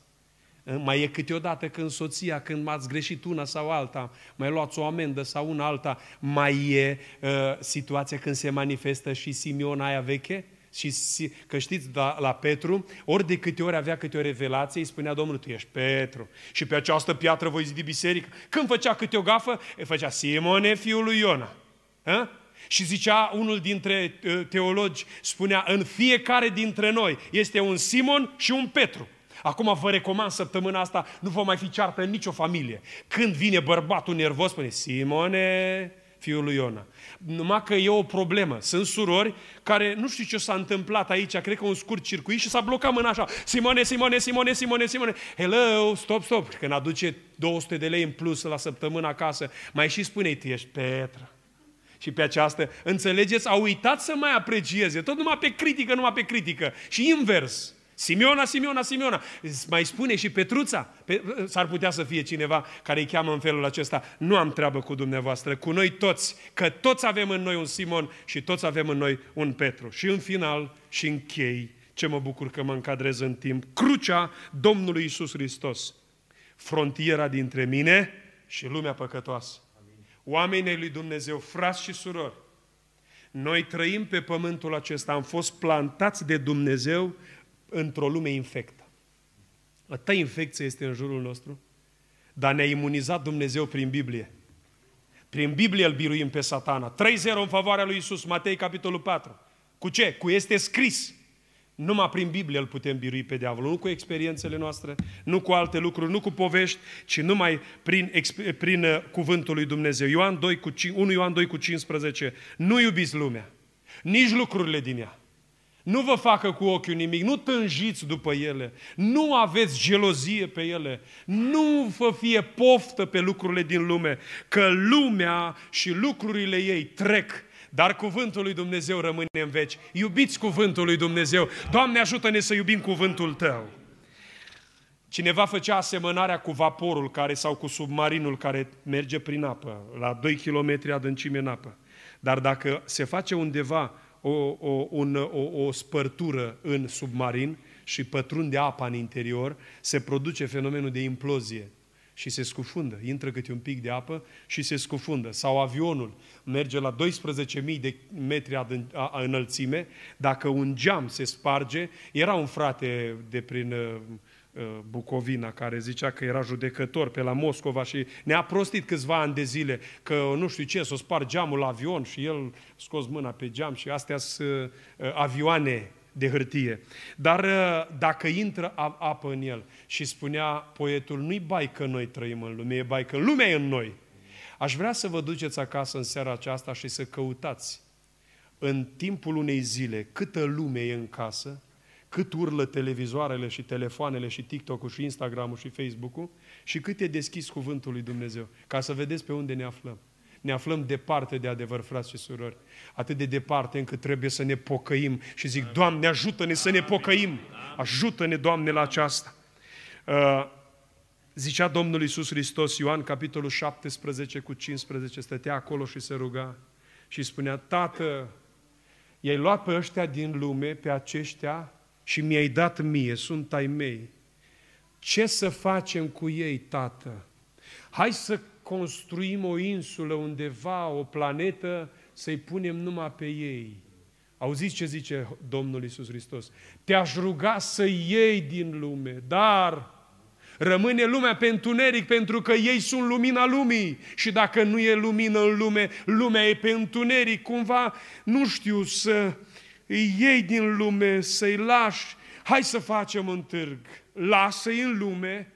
mai e câteodată când soția, când m-ați greșit una sau alta, mai luați o amendă sau una alta, mai e uh, situația când se manifestă și Simiona aia veche? Și că știți, la, la Petru, ori de câte ori avea câte o revelație, îi spunea Domnul, tu ești Petru și pe această piatră voi zidi biserică. Când făcea câte o gafă, îi făcea Simone, fiul lui Iona. Hă? Și zicea, unul dintre teologi spunea, în fiecare dintre noi este un Simon și un Petru. Acum vă recomand săptămâna asta, nu vă mai fi ceartă în nicio familie. Când vine bărbatul nervos, spune, Simone, fiul lui Iona. Numai că e o problemă. Sunt surori care nu știu ce s-a întâmplat aici, cred că un scurt circuit și s-a blocat mâna așa. Simone, Simone, Simone, Simone, Simone. Hello, stop, stop. Când aduce două sute de lei în plus la săptămână acasă, mai și spune-i, tu ești Petra. Și pe aceasta, înțelegeți, au uitat să mai aprecieze. Tot numai pe critică, numai pe critică. Și invers. Simiona, Simiona, Simiona. Mai spune și Petruța. S-ar putea să fie cineva care îi cheamă în felul acesta. Nu am treabă cu dumneavoastră, cu noi toți, că toți avem în noi un Simon și toți avem în noi un Petru. Și în final, și închei, ce mă bucur că mă încadrez în timp, crucea Domnului Iisus Hristos. Frontiera dintre mine și lumea păcătoasă. Oamenii lui Dumnezeu, frați și surori, noi trăim pe pământul acesta, am fost plantați de Dumnezeu într-o lume infectă. Atâta infecție este în jurul nostru, dar ne-a imunizat Dumnezeu prin Biblie. Prin Biblie îl biruim pe Satana. trei zero în favoarea lui Iisus, Matei, capitolul patru. Cu ce? Cu este scris. Numai prin Biblie îl putem birui pe diavolul, nu cu experiențele noastre, nu cu alte lucruri, nu cu povești, ci numai prin, prin cuvântul lui Dumnezeu. Ioan doi, cu, unu Ioan doi cu cincisprezece. Nu iubiți lumea, nici lucrurile din ea. Nu vă facă cu ochiul nimic, nu tânjiți după ele, nu aveți gelozie pe ele, nu vă fie poftă pe lucrurile din lume, că lumea și lucrurile ei trec, dar cuvântul lui Dumnezeu rămâne în veci. Iubiți cuvântul lui Dumnezeu. Doamne, ajută-ne să iubim cuvântul Tău. Cineva făcea asemănarea cu vaporul care, sau cu submarinul care merge prin apă, la doi kilometri adâncime în apă. Dar dacă se face undeva O, o, un, o, o spărtură în submarin și pătrunde apa în interior, se produce fenomenul de implozie și se scufundă. Intră câte un pic de apă și se scufundă. Sau avionul merge la douăsprezece mii de metri înălțime, dacă un geam se sparge, era un frate de prin Bucovina, care zicea că era judecător pe la Moscova și ne-a prostit câțiva ani de zile că nu știu ce, s-o spart geamul la avion și el scos mâna pe geam și astea sunt avioane de hârtie. Dar dacă intră apă în el și spunea poetul, nu-i bai că noi trăim în lume, e bai că lumea e în noi. Aș vrea să vă duceți acasă în seara aceasta și să căutați în timpul unei zile câtă lume e în casă, cât urlă televizoarele și telefoanele și TikTok-ul și Instagram-ul și Facebook-ul și cât e deschis cuvântul lui Dumnezeu, ca să vedeți pe unde ne aflăm. Ne aflăm departe de adevăr, frați și surori, atât de departe încât trebuie să ne pocăim și zic, Doamne, ajută-ne să ne pocăim, ajută-ne, Doamne, la aceasta. Uh, zicea Domnul Iisus Hristos, Ioan, capitolul șaptesprezece cu cincisprezece, stătea acolo și se ruga și spunea, Tată, i-ai luat pe ăștia din lume, pe aceștia, și mi-ai dat mie, sunt ai mei. Ce să facem cu ei, Tată? Hai să construim o insulă undeva, o planetă, să-i punem numai pe ei. Auziți ce zice Domnul Iisus Hristos? Te-aș ruga să iei din lume, dar rămâne lumea pe întuneric, pentru că ei sunt lumina lumii. Și dacă nu e lumină în lume, lumea e pe întuneric. Cumva, nu știu să... îi iei din lume, să-i lași. Hai să facem un târg. Lasă-i în lume,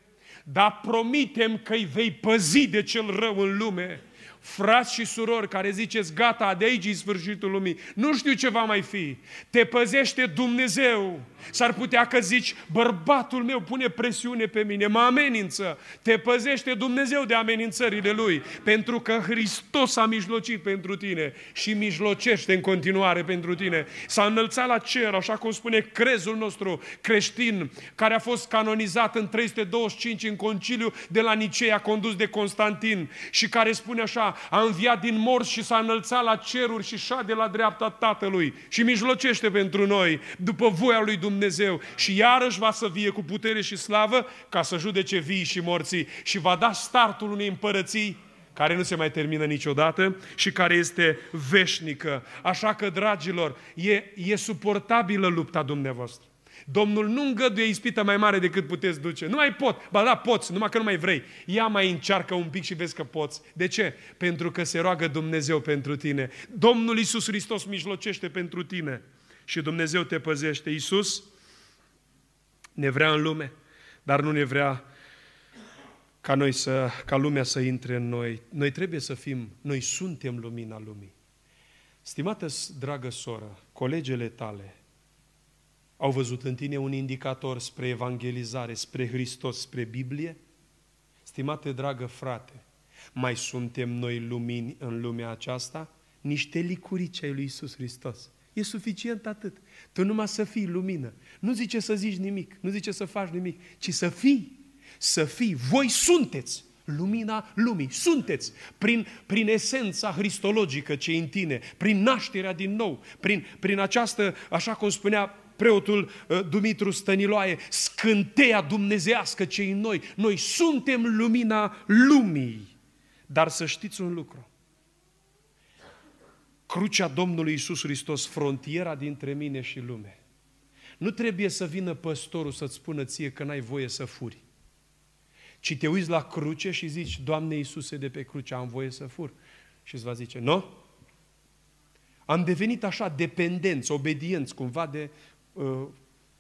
dar promitem că îi vei păzi de cel rău în lume. Frați și surori care ziceți, gata, de aici e sfârșitul lumii, nu știu ce va mai fi, te păzește Dumnezeu. S-ar putea că zici, bărbatul meu pune presiune pe mine, mă amenință. Te păzește Dumnezeu de amenințările Lui, pentru că Hristos a mijlocit pentru tine și mijlocește în continuare pentru tine. S-a înălțat la cer, așa cum spune crezul nostru creștin, care a fost canonizat în trei sute douăzeci și cinci în conciliu de la Nicea, condus de Constantin, și care spune așa, a înviat din morți și s-a înălțat la ceruri și șade la dreapta Tatălui și mijlocește pentru noi după voia lui Dumnezeu și iarăși va să vie cu putere și slavă ca să judece vii și morții și va da startul unei împărății care nu se mai termină niciodată și care este veșnică. Așa că, dragilor, e, e suportabilă lupta dumneavoastră. Domnul nu îngăduie ispită mai mare decât puteți duce. Nu mai pot. Ba da, poți, numai că nu mai vrei. Ia mai încearcă un pic și vezi că poți. De ce? Pentru că se roagă Dumnezeu pentru tine. Domnul Iisus Hristos mijlocește pentru tine și Dumnezeu te păzește. Iisus ne vrea în lume, dar nu ne vrea ca, noi să, ca lumea să intre în noi. Noi trebuie să fim, noi suntem lumina lumii. Stimată, dragă soră, colegele tale au văzut în tine un indicator spre evangelizare, spre Hristos, spre Biblie? Stimate, dragă frate, mai suntem noi lumini în lumea aceasta? Niște licurici ai lui Iisus Hristos. E suficient atât. Tu numai să fii lumină. Nu zice să zici nimic, nu zice să faci nimic, ci să fii, să fii. Voi sunteți lumina lumii. Sunteți prin, prin esența hristologică ce e în tine, prin nașterea din nou, prin, prin această, așa cum spunea preotul Dumitru Stăniloae, scânteia dumnezească ce în noi. Noi suntem lumina lumii. Dar să știți un lucru. Crucea Domnului Iisus Hristos, frontiera dintre mine și lume. Nu trebuie să vină păstorul să-ți spună ție că n-ai voie să furi. Ci te uiți la cruce și zici, Doamne Iisuse, de pe cruce am voie să fur. Și îți va zice, nu? Am devenit așa dependenți, obedienți cumva de uh,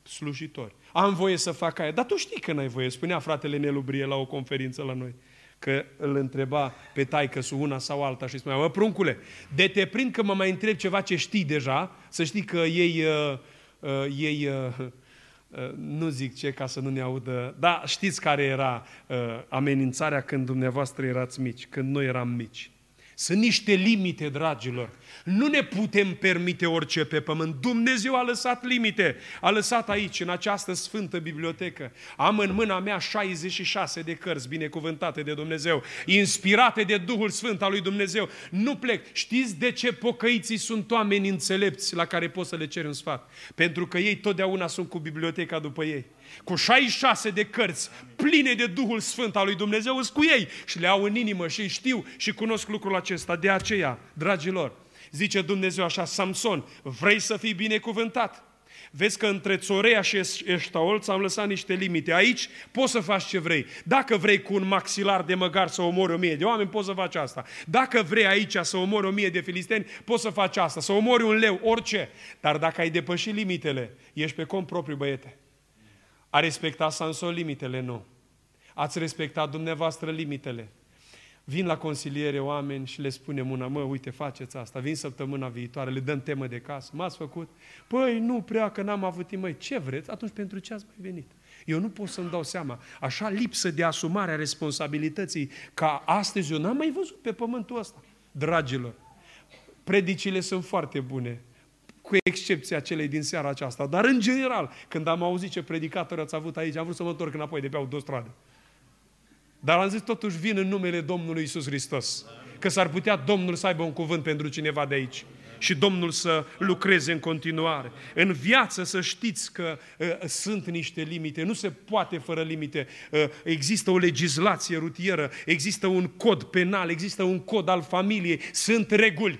slujitori. Am voie să fac aia, dar tu știi că n-ai voie. Spunea fratele Nelubrie la o conferință la noi, că îl întreba pe taică-su una sau alta și spunea, mă, pruncule, de te prind că mă mai întreb ceva ce știi deja, să știi că ei, uh, uh, ei uh, uh, nu zic ce, ca să nu ne audă, dar știți care era uh, amenințarea când dumneavoastră erați mici, când noi eram mici. Sunt niște limite, dragilor. Nu ne putem permite orice pe pământ. Dumnezeu a lăsat limite. A lăsat aici, în această sfântă bibliotecă. Am în mâna mea șaizeci și șase de cărți binecuvântate de Dumnezeu, inspirate de Duhul Sfânt al lui Dumnezeu. Nu plec. Știți de ce pocăiții sunt oameni înțelepți la care poți să le ceri un sfat? Pentru că ei totdeauna sunt cu biblioteca după ei. Cu șaizeci și șase de cărți pline de Duhul Sfânt al lui Dumnezeu îs cu ei și le au în inimă și știu și cunosc lucrul acesta. De aceea, dragilor, zice Dumnezeu așa, Samson, vrei să fii binecuvântat? Vezi că între Țorea și Eștaol ți-am lăsat niște limite. Aici poți să faci ce vrei. Dacă vrei cu un maxilar de măgar să omori o mie de oameni, poți să faci asta. Dacă vrei aici să omori o mie de filisteni, poți să faci asta. Să omori un leu, orice. Dar dacă ai depășit limitele, ești pe cont propriu, băiete. A respectat Samson limitele? Nu. Ați respectat dumneavoastră limitele. Vin la consiliere oameni și le spunem una, mă, uite, faceți asta, vin săptămâna viitoare, le dăm temă de casă, m-ați făcut? Păi, nu prea, că n-am avut timp, măi, ce vreți? Atunci pentru ce ați mai venit? Eu nu pot să-mi dau seama. Așa lipsă de asumare a responsabilității, ca astăzi eu n-am mai văzut pe pământul ăsta. Dragilor, predicile sunt foarte bune, cu excepția celei din seara aceasta. Dar în general, când am auzit ce predicatori ați avut aici, am vrut să mă întorc înapoi de pe autostradă. Dar am zis, totuși vin în numele Domnului Iisus Hristos. Că s-ar putea Domnul să aibă un cuvânt pentru cineva de aici. Și Domnul să lucreze în continuare. În viață să știți că uh, sunt niște limite. Nu se poate fără limite. Uh, există o legislație rutieră, există un cod penal, există un cod al familiei. Sunt reguli.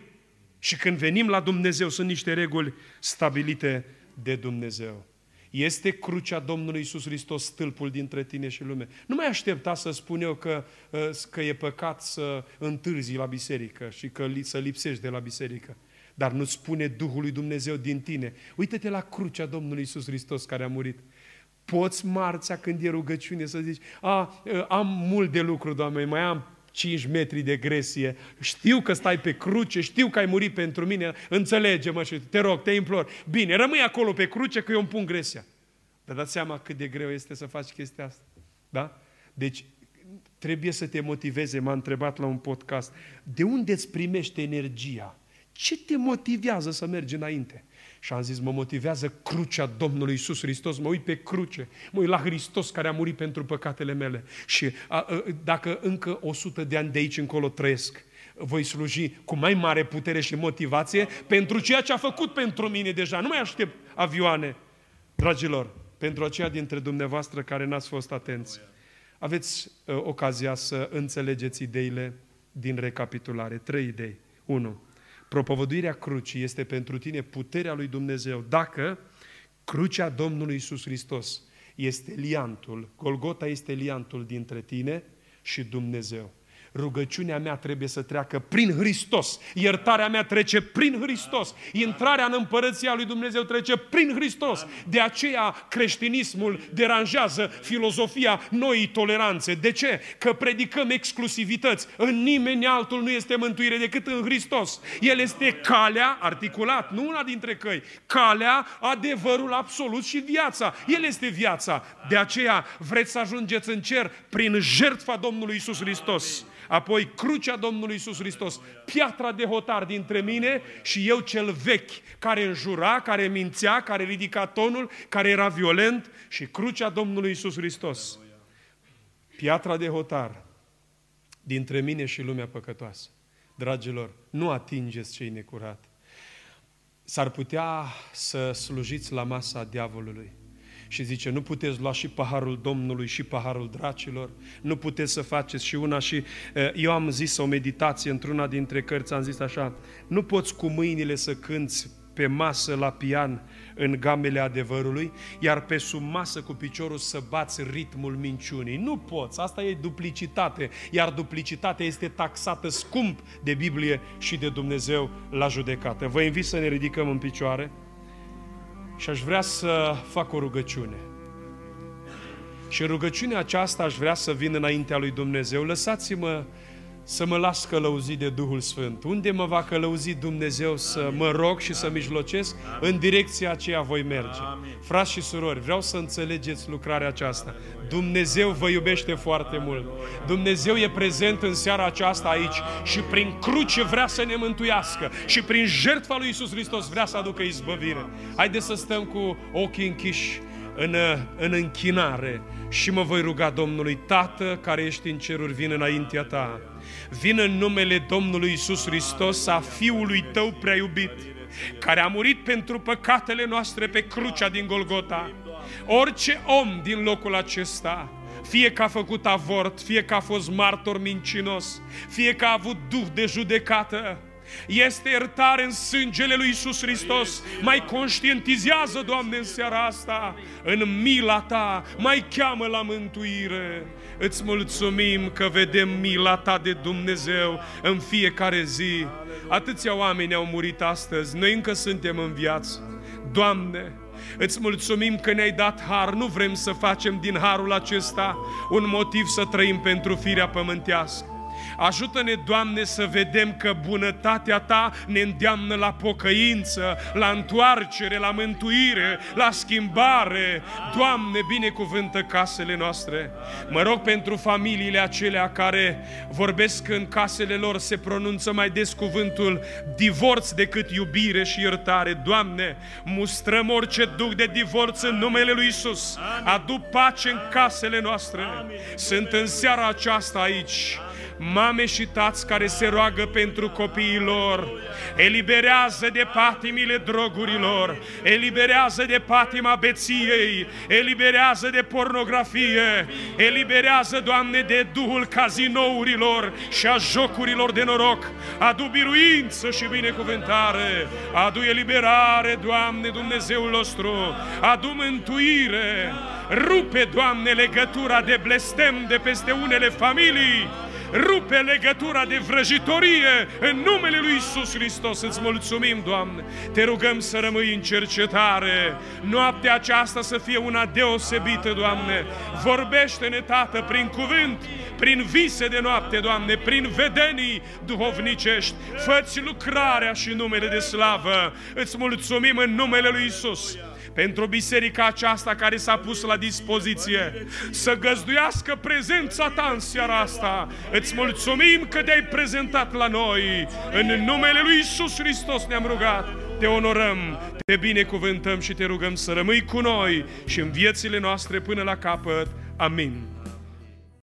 Și când venim la Dumnezeu, sunt niște reguli stabilite de Dumnezeu. Este crucea Domnului Iisus Hristos stâlpul dintre tine și lume. Nu mai aștepta să spun eu că, că e păcat să întârzi la biserică și că să lipsești de la biserică. Dar nu spune Duhul lui Dumnezeu din tine. Uită-te la crucea Domnului Iisus Hristos care a murit. Poți marțea când e rugăciune să zici, a, am mult de lucru, Doamne, mai am cinci metri de gresie, știu că stai pe cruce, știu că ai murit pentru mine, înțelege-mă și te rog, te implor. Bine, rămâi acolo pe cruce că eu îmi pun gresia. Dar dați seama cât de greu este să faci chestia asta. Da? Deci trebuie să te motiveze, m-a întrebat la un podcast, de unde îți primești energia? Ce te motivează să mergi înainte? Și am zis, mă motivează crucea Domnului Iisus Hristos, mă uit pe cruce, mă uit la Hristos care a murit pentru păcatele mele. Și a, a, dacă încă o sută de ani de aici încolo trăiesc, voi sluji cu mai mare putere și motivație pentru ceea ce a făcut pentru mine deja. Nu mai aștept avioane. Dragilor, pentru aceia dintre dumneavoastră care n-ați fost atenți, aveți a, ocazia să înțelegeți ideile din recapitulare. Trei idei. Unu. Propovăduirea crucii este pentru tine puterea lui Dumnezeu. Dacă crucea Domnului Iisus Hristos este liantul, Golgota este liantul dintre tine și Dumnezeu. Rugăciunea mea trebuie să treacă prin Hristos. Iertarea mea trece prin Hristos. Intrarea în împărăția lui Dumnezeu trece prin Hristos. De aceea creștinismul deranjează filozofia noii toleranțe. De ce? Că predicăm exclusivități. În nimeni altul nu este mântuire decât în Hristos. El este calea, articulat, nu una dintre căi, calea, adevărul absolut și viața. El este viața. De aceea vreți să ajungeți în cer prin jertfa Domnului Iisus Hristos. Apoi crucea Domnului Iisus Hristos, piatra de hotar dintre mine și eu cel vechi, care înjura, care mințea, care ridica tonul, care era violent, și crucea Domnului Iisus Hristos, piatra de hotar dintre mine și lumea păcătoasă. Dragilor, nu atingeți cei necurați. S-ar putea să slujiți la masa diavolului. Și zice, nu puteți lua și paharul Domnului și paharul dracilor, nu puteți să faceți și una. Și eu am zis o meditație într-una dintre cărți, am zis așa, nu poți cu mâinile să cânți pe masă la pian în gamele adevărului, iar pe sub masă cu piciorul să bați ritmul minciunii. Nu poți, asta e duplicitate, iar duplicitatea este taxată scump de Biblie și de Dumnezeu la judecată. Vă invit să ne ridicăm în picioare și aș vrea să fac o rugăciune. Și rugăciunea aceasta aș vrea să vin înaintea lui Dumnezeu. Lăsați-mă să mă las călăuzit de Duhul Sfânt. Unde mă va călăuzi Dumnezeu să mă rog și să mijlocesc, în direcția aceea voi merge. Frați și surori, vreau să înțelegeți lucrarea aceasta. Dumnezeu vă iubește foarte mult. Dumnezeu e prezent în seara aceasta aici și prin cruce vrea să ne mântuiască și prin jertfa lui Iisus Hristos vrea să aducă izbăvire. Haideți să stăm cu ochii închiși În, în închinare și mă voi ruga Domnului: Tată care ești în ceruri, vin înaintea Ta. Vin în numele Domnului Iisus Hristos, a Fiului Tău prea iubit, care a murit pentru păcatele noastre pe crucea din Golgota. Orice om din locul acesta, fie că a făcut avort, fie că a fost martor mincinos, fie că a avut duh de judecată, este iertare în sângele lui Iisus Hristos. Mai conștientizează, Doamne, în seara asta, în mila Ta, mai cheamă la mântuire. Îți mulțumim că vedem mila Ta de Dumnezeu în fiecare zi. Atâția oameni au murit astăzi, noi încă suntem în viață. Doamne, Îți mulțumim că ne-ai dat har. Nu vrem să facem din harul acesta un motiv să trăim pentru firea pământească. Ajută-ne, Doamne, să vedem că bunătatea Ta ne îndeamnă la pocăință, la întoarcere, la mântuire, la schimbare. Doamne, binecuvântă casele noastre. Mă rog pentru familiile acelea care vorbesc în casele lor, se pronunță mai des cuvântul divorț decât iubire și iertare. Doamne, mustrăm orice duc de divorț în numele lui Iisus. Adu pace în casele noastre. Sunt în seara aceasta aici mame și tați care se roagă pentru copiii lor. Eliberează de patimile drogurilor, eliberează de patima beției, eliberează de pornografie, eliberează, Doamne, de duhul cazinourilor și a jocurilor de noroc. Adu biruință și binecuvântare, adu eliberare, Doamne, Dumnezeul nostru, adu mântuire. Rupe, Doamne, legătura de blestem de peste unele familii, rupe legătura de vrăjitorie în numele lui Iisus Hristos. Îți mulțumim, Doamne, Te rugăm să rămâi în cercetare. Noaptea aceasta să fie una deosebită, Doamne. Vorbește-ne, Tată, prin cuvânt, prin vise de noapte, Doamne, prin vedenii duhovnicești. Fă-ți lucrarea și numele de slavă. Îți mulțumim în numele lui Iisus pentru biserica aceasta care s-a pus la dispoziție să găzduiască prezența Ta în seara asta. Îți mulțumim că Te-ai prezentat la noi. În numele lui Iisus Hristos ne-am rugat. Te onorăm, Te binecuvântăm și Te rugăm să rămâi cu noi și în viețile noastre până la capăt. Amin.